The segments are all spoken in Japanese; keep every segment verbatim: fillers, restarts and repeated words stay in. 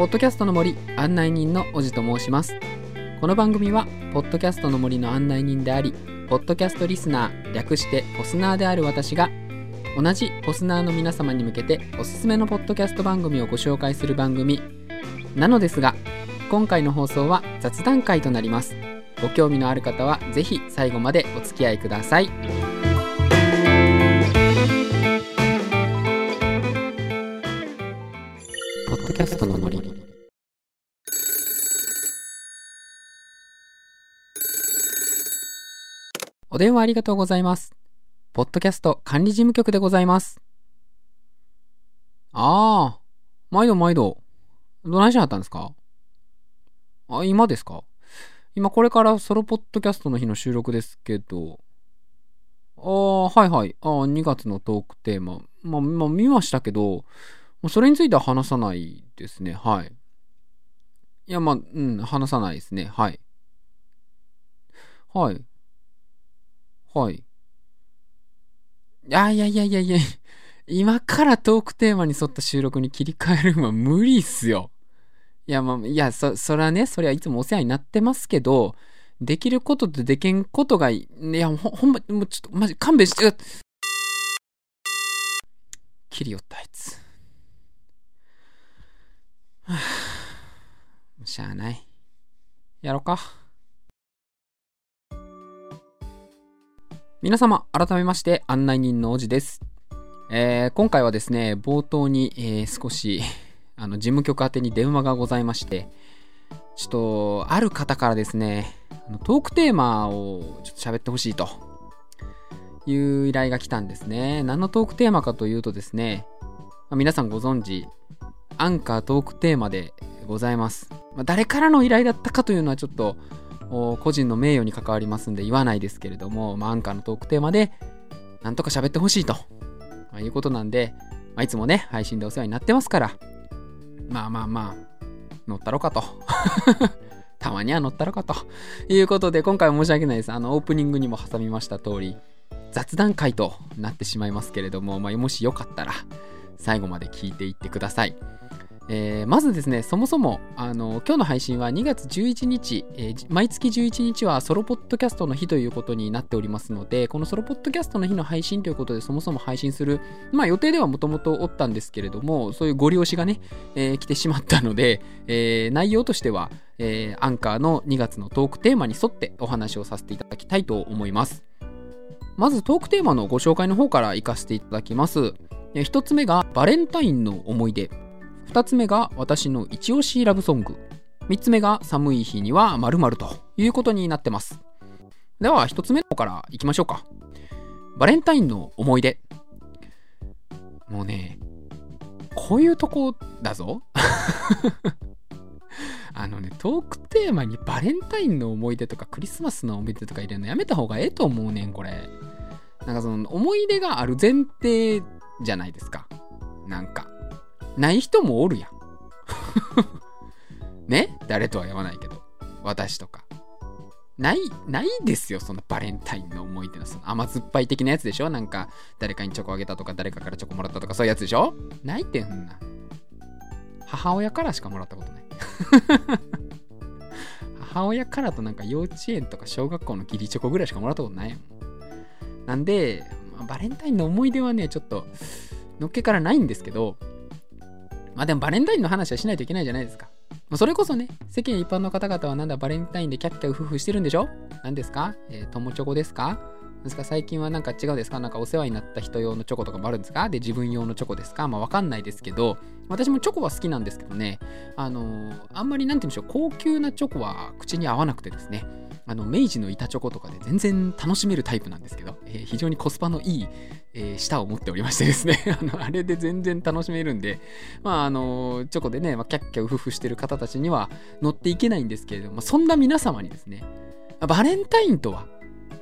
ポッドキャストの森案内人のおじと申します。この番組はポッドキャストの森の案内人であり、ポッドキャストリスナー、略してポスナーである私が、同じポスナーの皆様に向けておすすめのポッドキャスト番組をご紹介する番組なのですが、今回の放送は雑談会となります。ご興味のある方はぜひ最後までお付き合いください。ポッドキャストの森。お電話ありがとうございます。ポッドキャスト管理事務局でございます。ああ、毎度毎度。どないしはったんですか？あ、今ですか？今これからソロポッドキャストの日の収録ですけど。ああ、はいはい。ああ、にがつのトークテーマ。まあ、まあ、見ましたけど、それについては話さないですね。はい。いや、まあ、うん、話さないですね。はい。はい。はい。いやいやいやいやいや、今からトークテーマに沿った収録に切り替えるのは無理っすよ。いや、まあ、いや、そ、そらね、そりゃいつもお世話になってますけど、できることとできんことがいい。いや、ほ、ほんま、もうちょっと、マジ勘弁して、切りよったあいつ。はぁ、あ、しゃあない。やろか。皆様、改めまして、案内人のおじです。えー、今回はですね、冒頭に、えー、少し、あの、事務局宛てに電話がございまして、ちょっと、ある方からですね、トークテーマをちょっと喋ってほしいという依頼が来たんですね。何のトークテーマかというとですね、皆さんご存知、アンカートークテーマでございます。誰からの依頼だったかというのはちょっと、個人の名誉に関わりますんで言わないですけれども、まあ、アンカーのトークテーマでなんとか喋ってほしいと、まあ、いうことなんで、まあ、いつもね配信でお世話になってますから、まあまあまあ乗ったろかとたまには乗ったろかということで、今回は申し訳ないです。あのオープニングにも挟みました通り雑談会となってしまいますけれども、まあ、もしよかったら最後まで聞いていってください。えー、まずですね、そもそもあの今日の配信はにがつじゅういちにち、えー、毎月じゅういちにちはソロポッドキャストの日ということになっておりますので、このソロポッドキャストの日の配信ということでそもそも配信する、まあ、予定ではもともとおったんですけれども、そういうご利用しがね、えー、来てしまったので、えー、内容としては、えー、アンカーのにがつのトークテーマに沿ってお話をさせていただきたいと思います。まずトークテーマのご紹介の方からいかせていただきます。えー、ひとつめがバレンタインの思い出、ふたつめが私の一押しラブソング、みっつめが寒い日には〇〇ということになってます。ではひとつめの方からいきましょうか。バレンタインの思い出。もうね、こういうとこだぞあのね、トークテーマにバレンタインの思い出とかクリスマスの思い出とか入れるのやめた方がええと思うねん。これなんかその思い出がある前提じゃないですか。なんかない人もおるやんね、誰とは言わないけど私とかないないですよ。そのバレンタインの思い出のその甘酸っぱい的なやつでしょ。なんか誰かにチョコあげたとか誰かからチョコもらったとかそういうやつでしょ。ないってんな、母親からしかもらったことない母親からとなんか幼稚園とか小学校の義理チョコぐらいしかもらったことないやん。なんで、まあ、バレンタインの思い出はねちょっとのっけからないんですけど、まあでもバレンタインの話はしないといけないじゃないですか。それこそね、世間一般の方々はなんだバレンタインでキャッキャウフフしてるんでしょ。何ですか、えー、友チョコですか、ですか最近はなんか違うですか、なんかお世話になった人用のチョコとかもあるんですか、で自分用のチョコですか、まあわかんないですけど、私もチョコは好きなんですけどね、あのー、あんまりなんて言うんでしょう、高級なチョコは口に合わなくてですね、あの明治の板チョコとかで全然楽しめるタイプなんですけど、えー、非常にコスパのいい、えー、舌を持っておりましてですねあのあれで全然楽しめるんで、まああのー、チョコでね、まあ、キャッキャウフフしてる方たちには乗っていけないんですけれども、まあ、そんな皆様にですね、バレンタインとは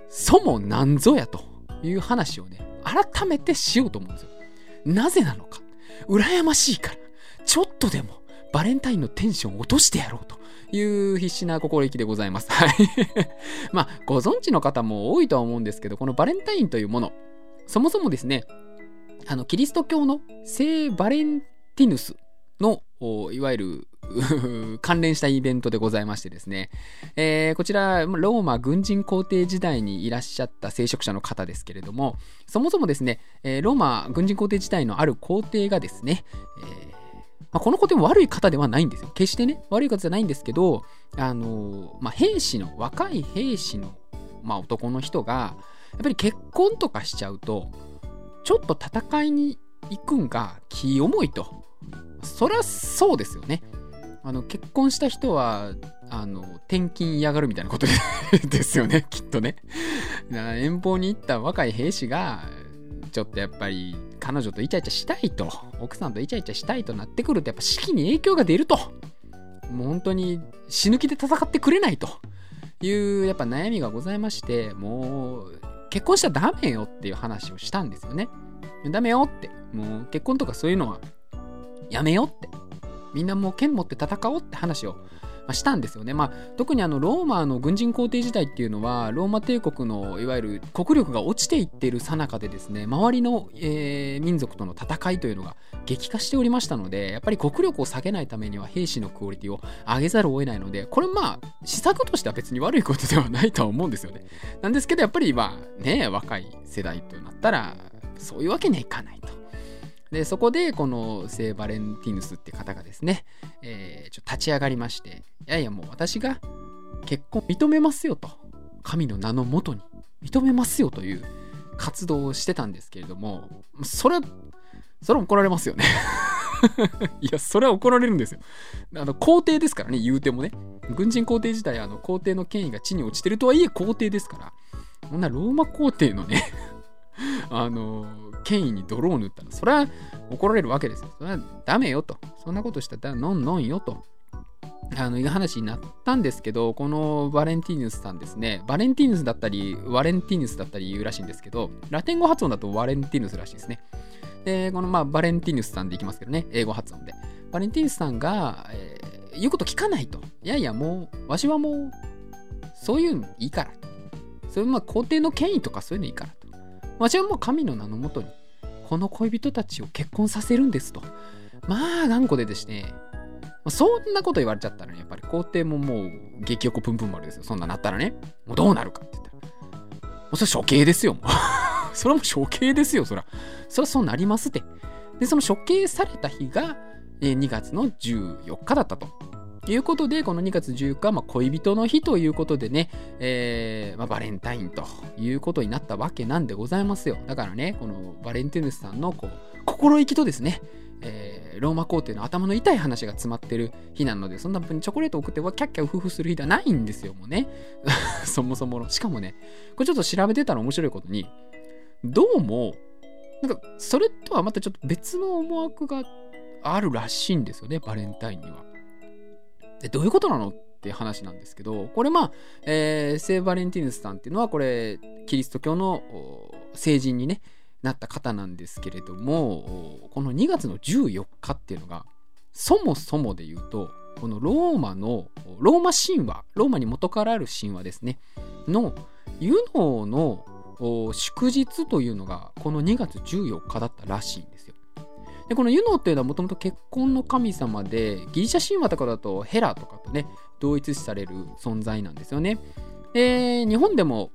そもなんぞやという話をね改めてしようと思うんですよ。なぜなのか、羨ましいからちょっとでもバレンタインのテンションを落としてやろうという必死な心意気でございます。はいまあご存知の方も多いとは思うんですけど、このバレンタインというもの、そもそもですね、あのキリスト教の聖バレンティヌスのいわゆる関連したイベントでございましてですね、えー、こちらローマ軍人皇帝時代にいらっしゃった聖職者の方ですけれども、そもそもですね、えー、ローマ軍人皇帝時代のある皇帝がですね、えーまあ、この皇帝も悪い方ではないんですよ。決してね悪い方じゃないんですけど、あのーまあ、兵士の若い兵士の、まあ、男の人がやっぱり結婚とかしちゃうとちょっと戦いに行くんが気重いと。そりゃそうですよね。あの結婚した人はあの転勤嫌がるみたいなことですよね、きっとね。遠方に行った若い兵士がちょっとやっぱり彼女とイチャイチャしたいと、奥さんとイチャイチャしたいとなってくると、やっぱ士気に影響が出ると、もう本当に死ぬ気で戦ってくれないというやっぱ悩みがございまして、もう結婚しちゃダメよっていう話をしたんですよね。ダメよって、もう結婚とかそういうのはやめよって、みんなもう剣持って戦おうって話をしたんですよね。まあ、特にあのローマの軍人皇帝時代っていうのはローマ帝国のいわゆる国力が落ちていってるさなかでですね、周りの、えー、民族との戦いというのが激化しておりましたので、やっぱり国力を下げないためには兵士のクオリティを上げざるを得ないので、これまあ施策としては別に悪いことではないとは思うんですよね。なんですけどやっぱりまあね、若い世代となったらそういうわけにはいかないと。でそこでこの聖バレンティヌスって方がですね、えー、ちょっと立ち上がりまして、いやいやもう私が結婚認めますよと、神の名のもとに認めますよという活動をしてたんですけれども、それはそれは怒られますよねいやそれは怒られるんですよ。あの皇帝ですからね、言うてもね、軍人皇帝自体あの皇帝の権威が地に落ちてるとはいえ皇帝ですから、こんなローマ皇帝のねあの権威に泥を塗ったらそれは怒られるわけですよ。それはダメよと、そんなことしたらノンノンよとあのいう話になったんですけど、このバレンティヌスさんですね、バレンティヌスだったりワレンティヌスだったり言うらしいんですけど、ラテン語発音だとワレンティヌスらしいですね。でこのまあバレンティヌスさんでいきますけどね、英語発音でバレンティヌスさんが、えー、言うこと聞かないと、いやいやもうわしはもうそういうのいいからと、そういうまあ皇帝の権威とかそういうのいいからと、私はもう神の名のもとにこの恋人たちを結婚させるんですと、まあ頑固でですね、そんなこと言われちゃったら、ね、やっぱり皇帝ももう激横プンプン丸ですよ。そんななったらね、もうどうなるかって言ったら、もうそれ処刑ですよもうそれはもう処刑ですよ、そらそらそうなりますって。でその処刑された日がにがつのじゅうよっかだったということで、このにがつじゅうよっかはまあ恋人の日ということでね、えーまあ、バレンタインということになったわけなんでございますよ。だからね、このバレンティヌスさんのこう心意気とですね、えー、ローマ皇帝の頭の痛い話が詰まってる日なので、そんな風にチョコレート送ってはキャッキャウフフする日ではないんですよもうねそもそもの。しかもね、これちょっと調べてたら面白いことに、どうもなんかそれとはまたちょっと別の思惑があるらしいんですよね、バレンタインには。でどういうことなのって話なんですけど、これまあ、えー、聖バレンティヌスさんっていうのはこれキリスト教の聖人に、ね、なった方なんですけれども、このにがつのじゅうよっかっていうのがそもそもで言うと、このローマのローマ神話、ローマに元からある神話ですねのユノーの祝日というのがこのにがつじゅうよっかだったらしいんですよ。でこのユノーっていうのはもともと結婚の神様で、ギリシャ神話とかだとヘラとかとね同一視される存在なんですよね。で日本でも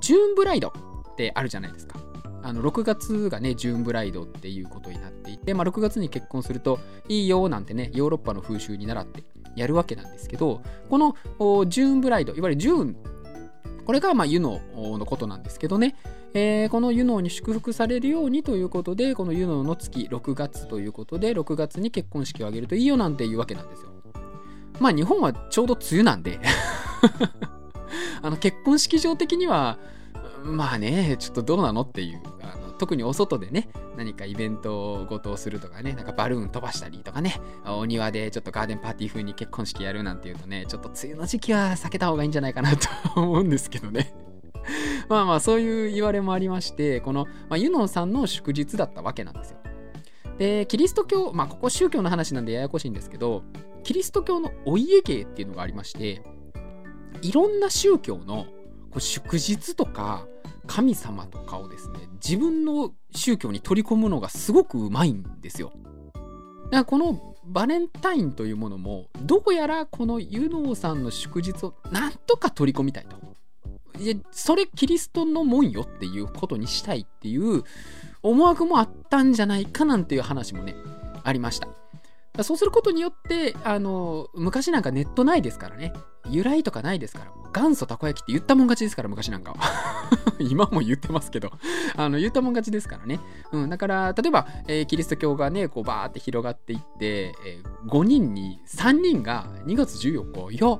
ジューンブライドってあるじゃないですか。あのろくがつがねジューンブライドっていうことになっていて、まあ、ろくがつに結婚するといいよなんてね、ヨーロッパの風習に倣ってやるわけなんですけど、このジューンブライド、いわゆるジューン、これがまあユノーのことなんですけどね、えー、このユノーに祝福されるようにということで、このユノーの月ろくがつということでろくがつに結婚式を挙げるといいよなんていうわけなんですよ。まあ日本はちょうど梅雨なんであの結婚式場的にはまあね、ちょっとどうなのっていう、あの特にお外でね何かイベントをごとするとかね、なんかバルーン飛ばしたりとかね、お庭でちょっとガーデンパーティー風に結婚式やるなんていうとね、ちょっと梅雨の時期は避けた方がいいんじゃないかなと思うんですけどねまあまあそういう言われもありまして、この、まあ、ユノンさんの祝日だったわけなんですよ。でキリスト教、まあここ宗教の話なんでややこしいんですけど、キリスト教のお家芸っていうのがありまして、いろんな宗教のこう祝日とか神様とかをですね、自分の宗教に取り込むのがすごくうまいんですよ。だからこのバレンタインというものもどうやらこのユノーさんの祝日をなんとか取り込みたいと、いやそれキリストのもんよっていうことにしたいっていう思惑もあったんじゃないかなんていう話もねありました。そうすることによってあの昔なんかネットないですからね、由来とかないですから、元祖たこ焼きって言ったもん勝ちですから昔なんかは今も言ってますけどあの言ったもん勝ちですからね、うん、だから例えば、えー、キリスト教がねこうバーって広がっていって、えー、ごにんにさんにんがにがつじゅうよっかいや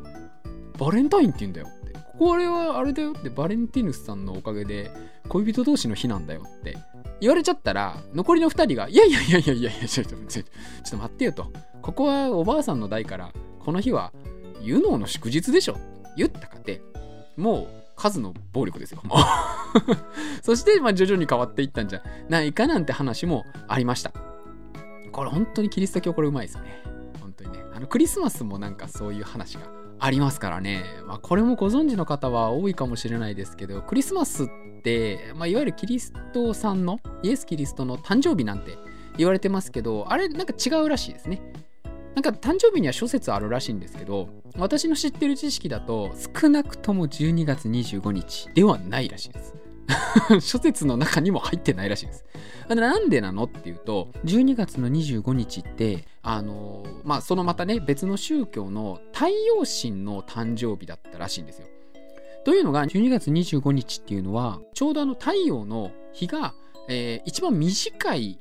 バレンタインって言うんだよって、これはあれだよってバレンティヌスさんのおかげで恋人同士の日なんだよって言われちゃったら、残りのふたりがいやいやいやいやいやいやちょっとちょっと待ってよと、ここはおばあさんの代からこの日はユノーの祝日でしょ言ったかて、もう数の暴力ですよもうそしてまあ徐々に変わっていったんじゃないかなんて話もありました。これ本当にキリスト教これうまいですよね本当にね。あのクリスマスもなんかそういう話がありますからね、まあ、これもご存知の方は多いかもしれないですけど、クリスマスって、まあ、いわゆるキリストさんのイエスキリストの誕生日なんて言われてますけど、あれなんか違うらしいですね。なんか誕生日には諸説あるらしいんですけど、私の知ってる知識だと少なくともじゅうにがつにじゅうごにちではないらしいです諸説の中にも入ってないらしいです。なんでなのっていうと、じゅうにがつのにじゅうごにちってあのまあそのまたね別の宗教の太陽神の誕生日だったらしいんですよ。というのがじゅうにがつにじゅうごにちっていうのはちょうどあの太陽の日が、えー、一番短い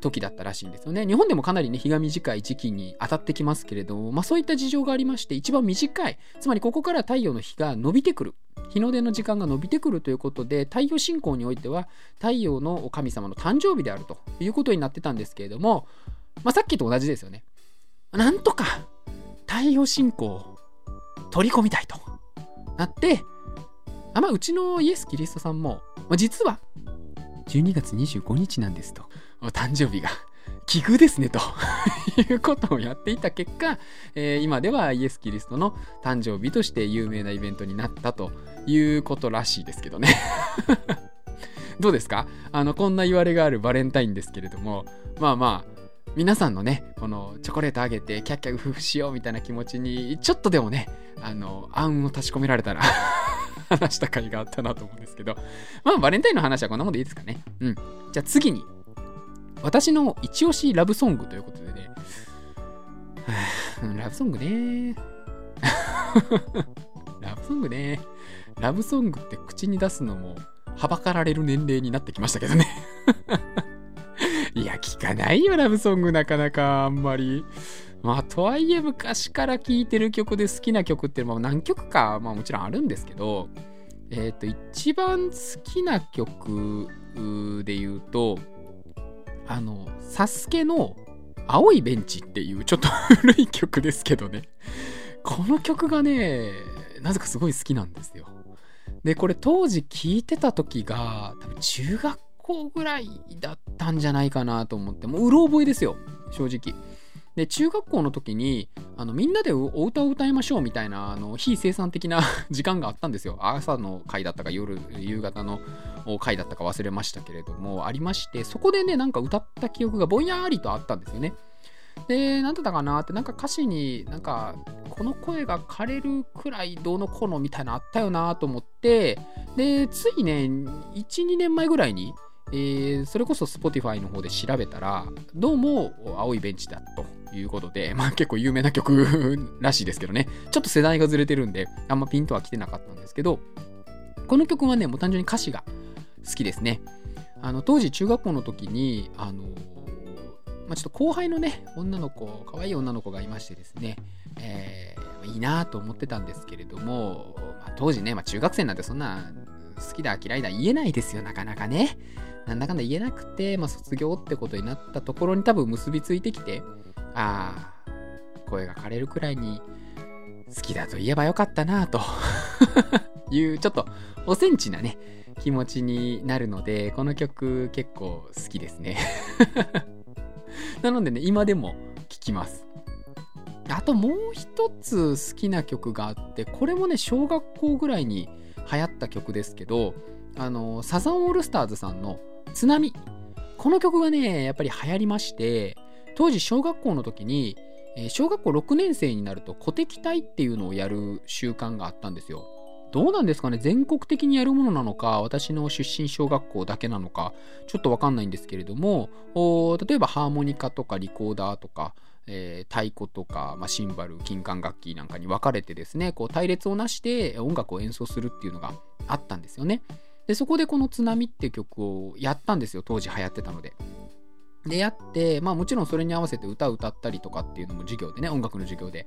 時だったらしいんですよね。日本でもかなりね日が短い時期に当たってきますけれども、まあ、そういった事情がありまして、一番短い、つまりここから太陽の日が伸びてくる、日の出の時間が伸びてくるということで、太陽信仰においては太陽の神様の誕生日であるということになってたんですけれども、まあ、さっきと同じですよね。なんとか太陽信仰を取り込みたいとなって、あまあ、うちのイエス・キリストさんも、まあ、実はじゅうにがつにじゅうごにちなんですと、お誕生日が奇遇ですねということをやっていた結果、えー、今ではイエス・キリストの誕生日として有名なイベントになったということらしいですけどねどうですか、あのこんな言われがあるバレンタインですけれども、まあまあ皆さんのねこのチョコレートあげてキャッキャウフフしようみたいな気持ちにちょっとでもねあの暗を確かめられたら話した甲斐があったなと思うんですけど、まあバレンタインの話はこんなもんでいいですかね。うん、じゃあ次に私の一押しラブソングということでね、ラブソングねラブソングねラブソングって口に出すのもはばかられる年齢になってきましたけどねいや聞かないよラブソングなかなかあんまり。まあとはいえ昔から聴いてる曲で好きな曲ってもう何曲か、まあ、もちろんあるんですけど、えっと一番好きな曲で言うとあのサスケの青いベンチっていうちょっと古い曲ですけどね、この曲がねなぜかすごい好きなんですよ。でこれ当時聴いてた時が多分中学校ぐらいだったんじゃないかなと思って、もううろ覚えですよ正直で。中学校の時にあのみんなでお歌を歌いましょうみたいなあの非生産的な時間があったんですよ。朝の会だったか夜夕方の会だったか忘れましたけれどもありまして、そこでねなんか歌った記憶がぼんやりとあったんですよね。で何だったかなってなんか歌詞になんかこの声が枯れるくらいどうのこうのみたいなあったよなと思って、でついね いちにねんまえぐらいにえー、それこそ Spotify の方で調べたらどうも青いベンチだということで、まあ結構有名な曲らしいですけどね、ちょっと世代がずれてるんであんまピンとは来てなかったんですけど、この曲はねもう単純に歌詞が好きですね。あの当時中学校の時にあの、まあ、ちょっと後輩のね女の子可愛い女の子がいましてですね、えー、いいなと思ってたんですけれども、まあ、当時ね、まあ、中学生なんてそんな好きだ嫌いだ言えないですよなかなかね、なんだかんだ言えなくて、まあ、卒業ってことになったところに多分結びついてきて、ああ声が枯れるくらいに好きだと言えばよかったなというちょっとおセンチなね気持ちになるので、この曲結構好きですねなのでね今でも聴きます。あともう一つ好きな曲があって、これもね小学校ぐらいに流行った曲ですけど、あのサザンオールスターズさんの津波、この曲がねやっぱり流行りまして、当時小学校の時に小学校ろくねん生になると鼓笛隊っていうのをやる習慣があったんですよ。どうなんですかね、全国的にやるものなのか私の出身小学校だけなのかちょっと分かんないんですけれども、例えばハーモニカとかリコーダーとか、えー、太鼓とか、まあ、シンバル、金管楽器なんかに分かれてですね、こう隊列をなして音楽を演奏するっていうのがあったんですよね。でそこでこの津波って曲をやったんですよ、当時流行ってたので。でやって、まあ、もちろんそれに合わせて歌を歌ったりとかっていうのも授業でね、音楽の授業で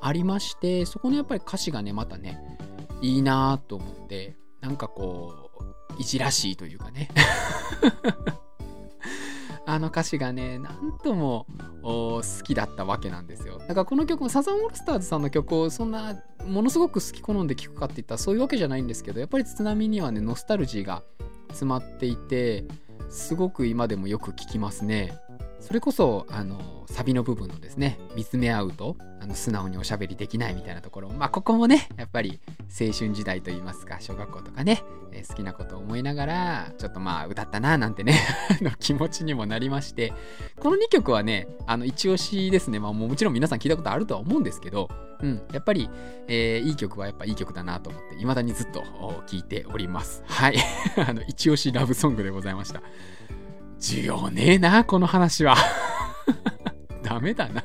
ありまして、そこのやっぱり歌詞がねまたねいいなと思って、なんかこういじらしいというかねあの歌詞がねなんとも好きだったわけなんですよ。だからこの曲もサザンオールスターズさんの曲をそんなものすごく好き好んで聴くかっていったらそういうわけじゃないんですけど、やっぱり津波にはねノスタルジーが詰まっていて、すごく今でもよく聴きますね。それこそあのサビの部分のですね、見つめ合うとあの素直におしゃべりできないみたいなところ、まあここもねやっぱり青春時代といいますか、小学校とかね、えー、好きなことを思いながらちょっとまあ歌ったななんてねの気持ちにもなりまして、このにきょくはねあの一押しですね。まあもうもちろん皆さん聞いたことあるとは思うんですけど、うん、やっぱり、えー、いい曲はやっぱいい曲だなと思って未だにずっと聴いております。はいあの一押しラブソングでございました。需要ねえなこの話はダメだな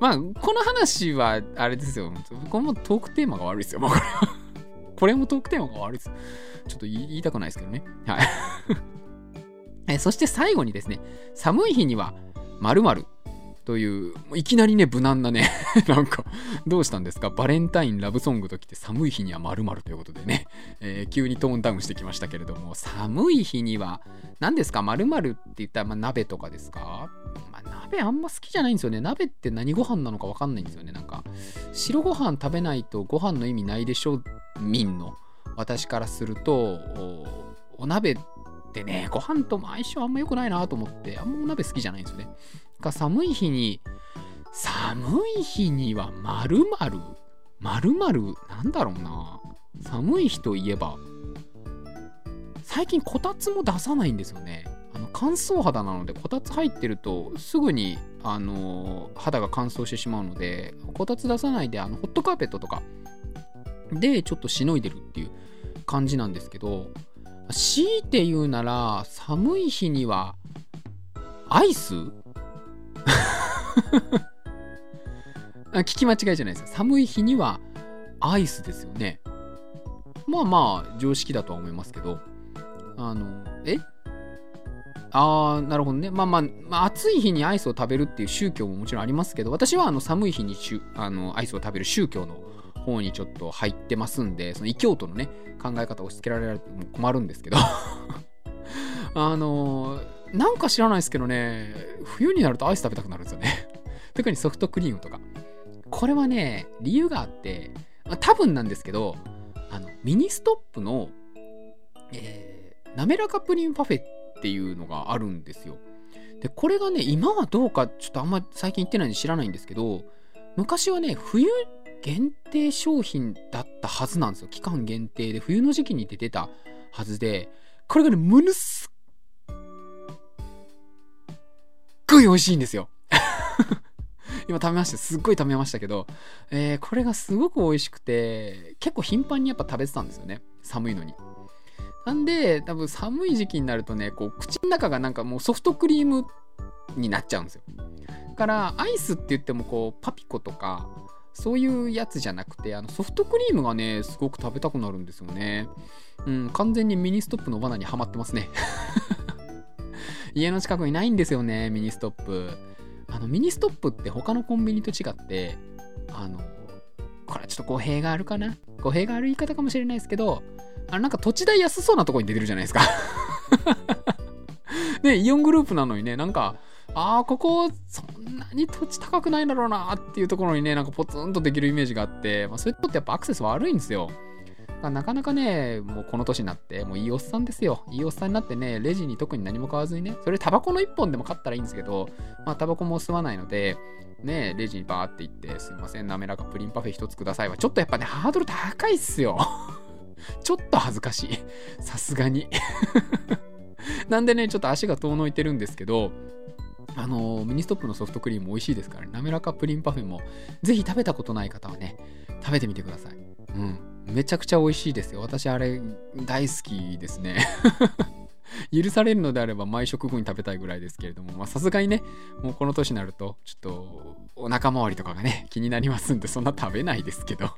まあこの話はあれですよ、これもトークテーマが悪いですよ、もうこれはこれもトークテーマが悪いです、ちょっと言いたくないですけどね、はいえそして最後にですね、寒い日には〇〇という、いきなりね無難なねなんかどうしたんですか、バレンタインラブソングときて寒い日には〇〇ということでね、えー、急にトーンダウンしてきましたけれども、寒い日には何ですか、〇〇って言ったら、まあ、鍋とかですか、まあ、鍋あんま好きじゃないんですよね。鍋って何ご飯なのか分かんないんですよね。なんか白ご飯食べないとご飯の意味ないでしょ民の私からすると お, お鍋ってねご飯とも相性あんま良くないなと思って、あんまお鍋好きじゃないんですよね。寒い日に寒い日には〇〇〇〇なんだろうな。寒い日といえば最近こたつも出さないんですよね。あの乾燥肌なのでこたつ入ってるとすぐにあの肌が乾燥してしまうので、こたつ出さないであのホットカーペットとかでちょっとしのいでるっていう感じなんですけど、強いて言うなら寒い日にはアイス聞き間違いじゃないですか。寒い日にはアイスですよね。まあまあ常識だとは思いますけど、あのえああなるほどね。まあまあ、まあ、暑い日にアイスを食べるっていう宗教ももちろんありますけど、私はあの寒い日にしゅあのアイスを食べる宗教の方にちょっと入ってますんで、その異教徒のね考え方を押し付けられると困るんですけどあのなんか知らないですけどね、冬になるとアイス食べたくなるんですよね特にソフトクリームとか。これはね理由があって、まあ、多分なんですけど、あのミニストップの、えー、なめらかプリンパフェっていうのがあるんですよ。でこれがね今はどうかちょっとあんま最近行ってないんで知らないんですけど、昔はね冬限定商品だったはずなんですよ。期間限定で冬の時期に出てたはずで、これがねむぬすすっごい美味しいんですよ今食べました、すっごい食べましたけど、えー、これがすごく美味しくて結構頻繁にやっぱ食べてたんですよね、寒いのに。なんで多分寒い時期になるとねこう口の中がなんかもうソフトクリームになっちゃうんですよ。だからアイスって言ってもこうパピコとかそういうやつじゃなくて、あのソフトクリームがねすごく食べたくなるんですよね。うん、完全にミニストップの罠にはまってますね家の近くにないんですよねミニストップ。あのミニストップって他のコンビニと違って、あのこれはちょっと語弊があるかな、語弊がある言い方かもしれないですけど、あのなんか土地代安そうなとこに出てるじゃないですかね、イオングループなのにね、なんかああここそんなに土地高くないだろうなっていうところにねなんかポツンとできるイメージがあって、まあ、そういうとこってやっぱアクセス悪いんですよ。なかなかねもうこの年になってもういいおっさんですよ、いいおっさんになってねレジに特に何も買わずにね、それタバコのいっぽんでも買ったらいいんですけど、まあタバコも吸わないのでね、レジにバーって行ってすいませんなめらかプリンパフェ一つくださいはちょっとやっぱねハードル高いっすよちょっと恥ずかしい、さすがになんでねちょっと足が遠のいてるんですけど、あのミニストップのソフトクリーム美味しいですから、ね、滑らかプリンパフェもぜひ食べたことない方はね食べてみてください。うん、めちゃくちゃ美味しいですよ。私あれ大好きですね許されるのであれば毎食後に食べたいぐらいですけれども、まあさすがにねもうこの年になるとちょっとお腹周りとかがね気になりますんでそんな食べないですけど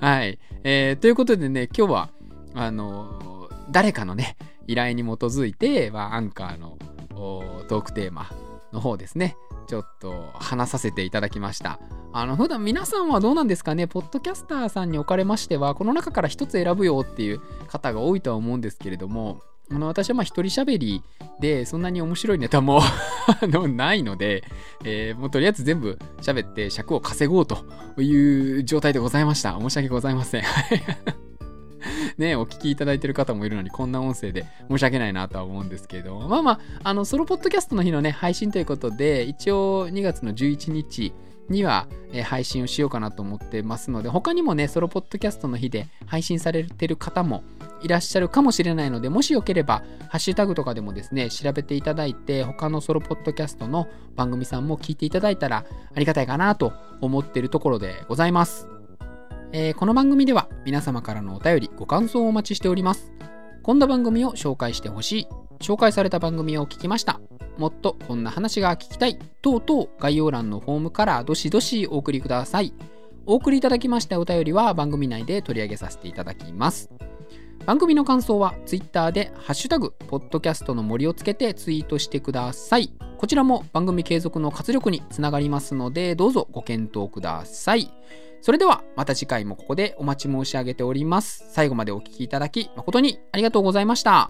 はい、えー、ということでね今日はあの誰かのね依頼に基づいて、まあ、アンカーのートークテーマの方ですねちょっと話させていただきました。あの普段皆さんはどうなんですかね、ポッドキャスターさんにおかれましてはこの中から一つ選ぶよっていう方が多いとは思うんですけれども、あの私はまあ一人喋りでそんなに面白いネタもあのないので、えー、もうとりあえず全部喋って尺を稼ごうという状態でございました。申し訳ございませんね、お聞きいただいてる方もいるのにこんな音声で申し訳ないなとは思うんですけれども、まあまあ、あのソロポッドキャストの日のね配信ということで一応にがつのじゅういちにちには、えー、配信をしようかなと思ってますので、他にもねソロポッドキャストの日で配信されてる方もいらっしゃるかもしれないので、もしよければハッシュタグとかでもですね調べていただいて他のソロポッドキャストの番組さんも聞いていただいたらありがたいかなと思っているところでございます。えー、この番組では皆様からのお便りご感想をお待ちしております。こんな番組を紹介してほしい、紹介された番組を聞きました、もっとこんな話が聞きたい等々概要欄のフォームからどしどしお送りください。お送りいただきましたお便りは番組内で取り上げさせていただきます。番組の感想はツイッターでハッシュタグポッドキャストの森をつけてツイートしてください。こちらも番組継続の活力につながりますのでどうぞご検討ください。それではまた次回もここでお待ち申し上げております。最後までお聞きいただき誠にありがとうございました。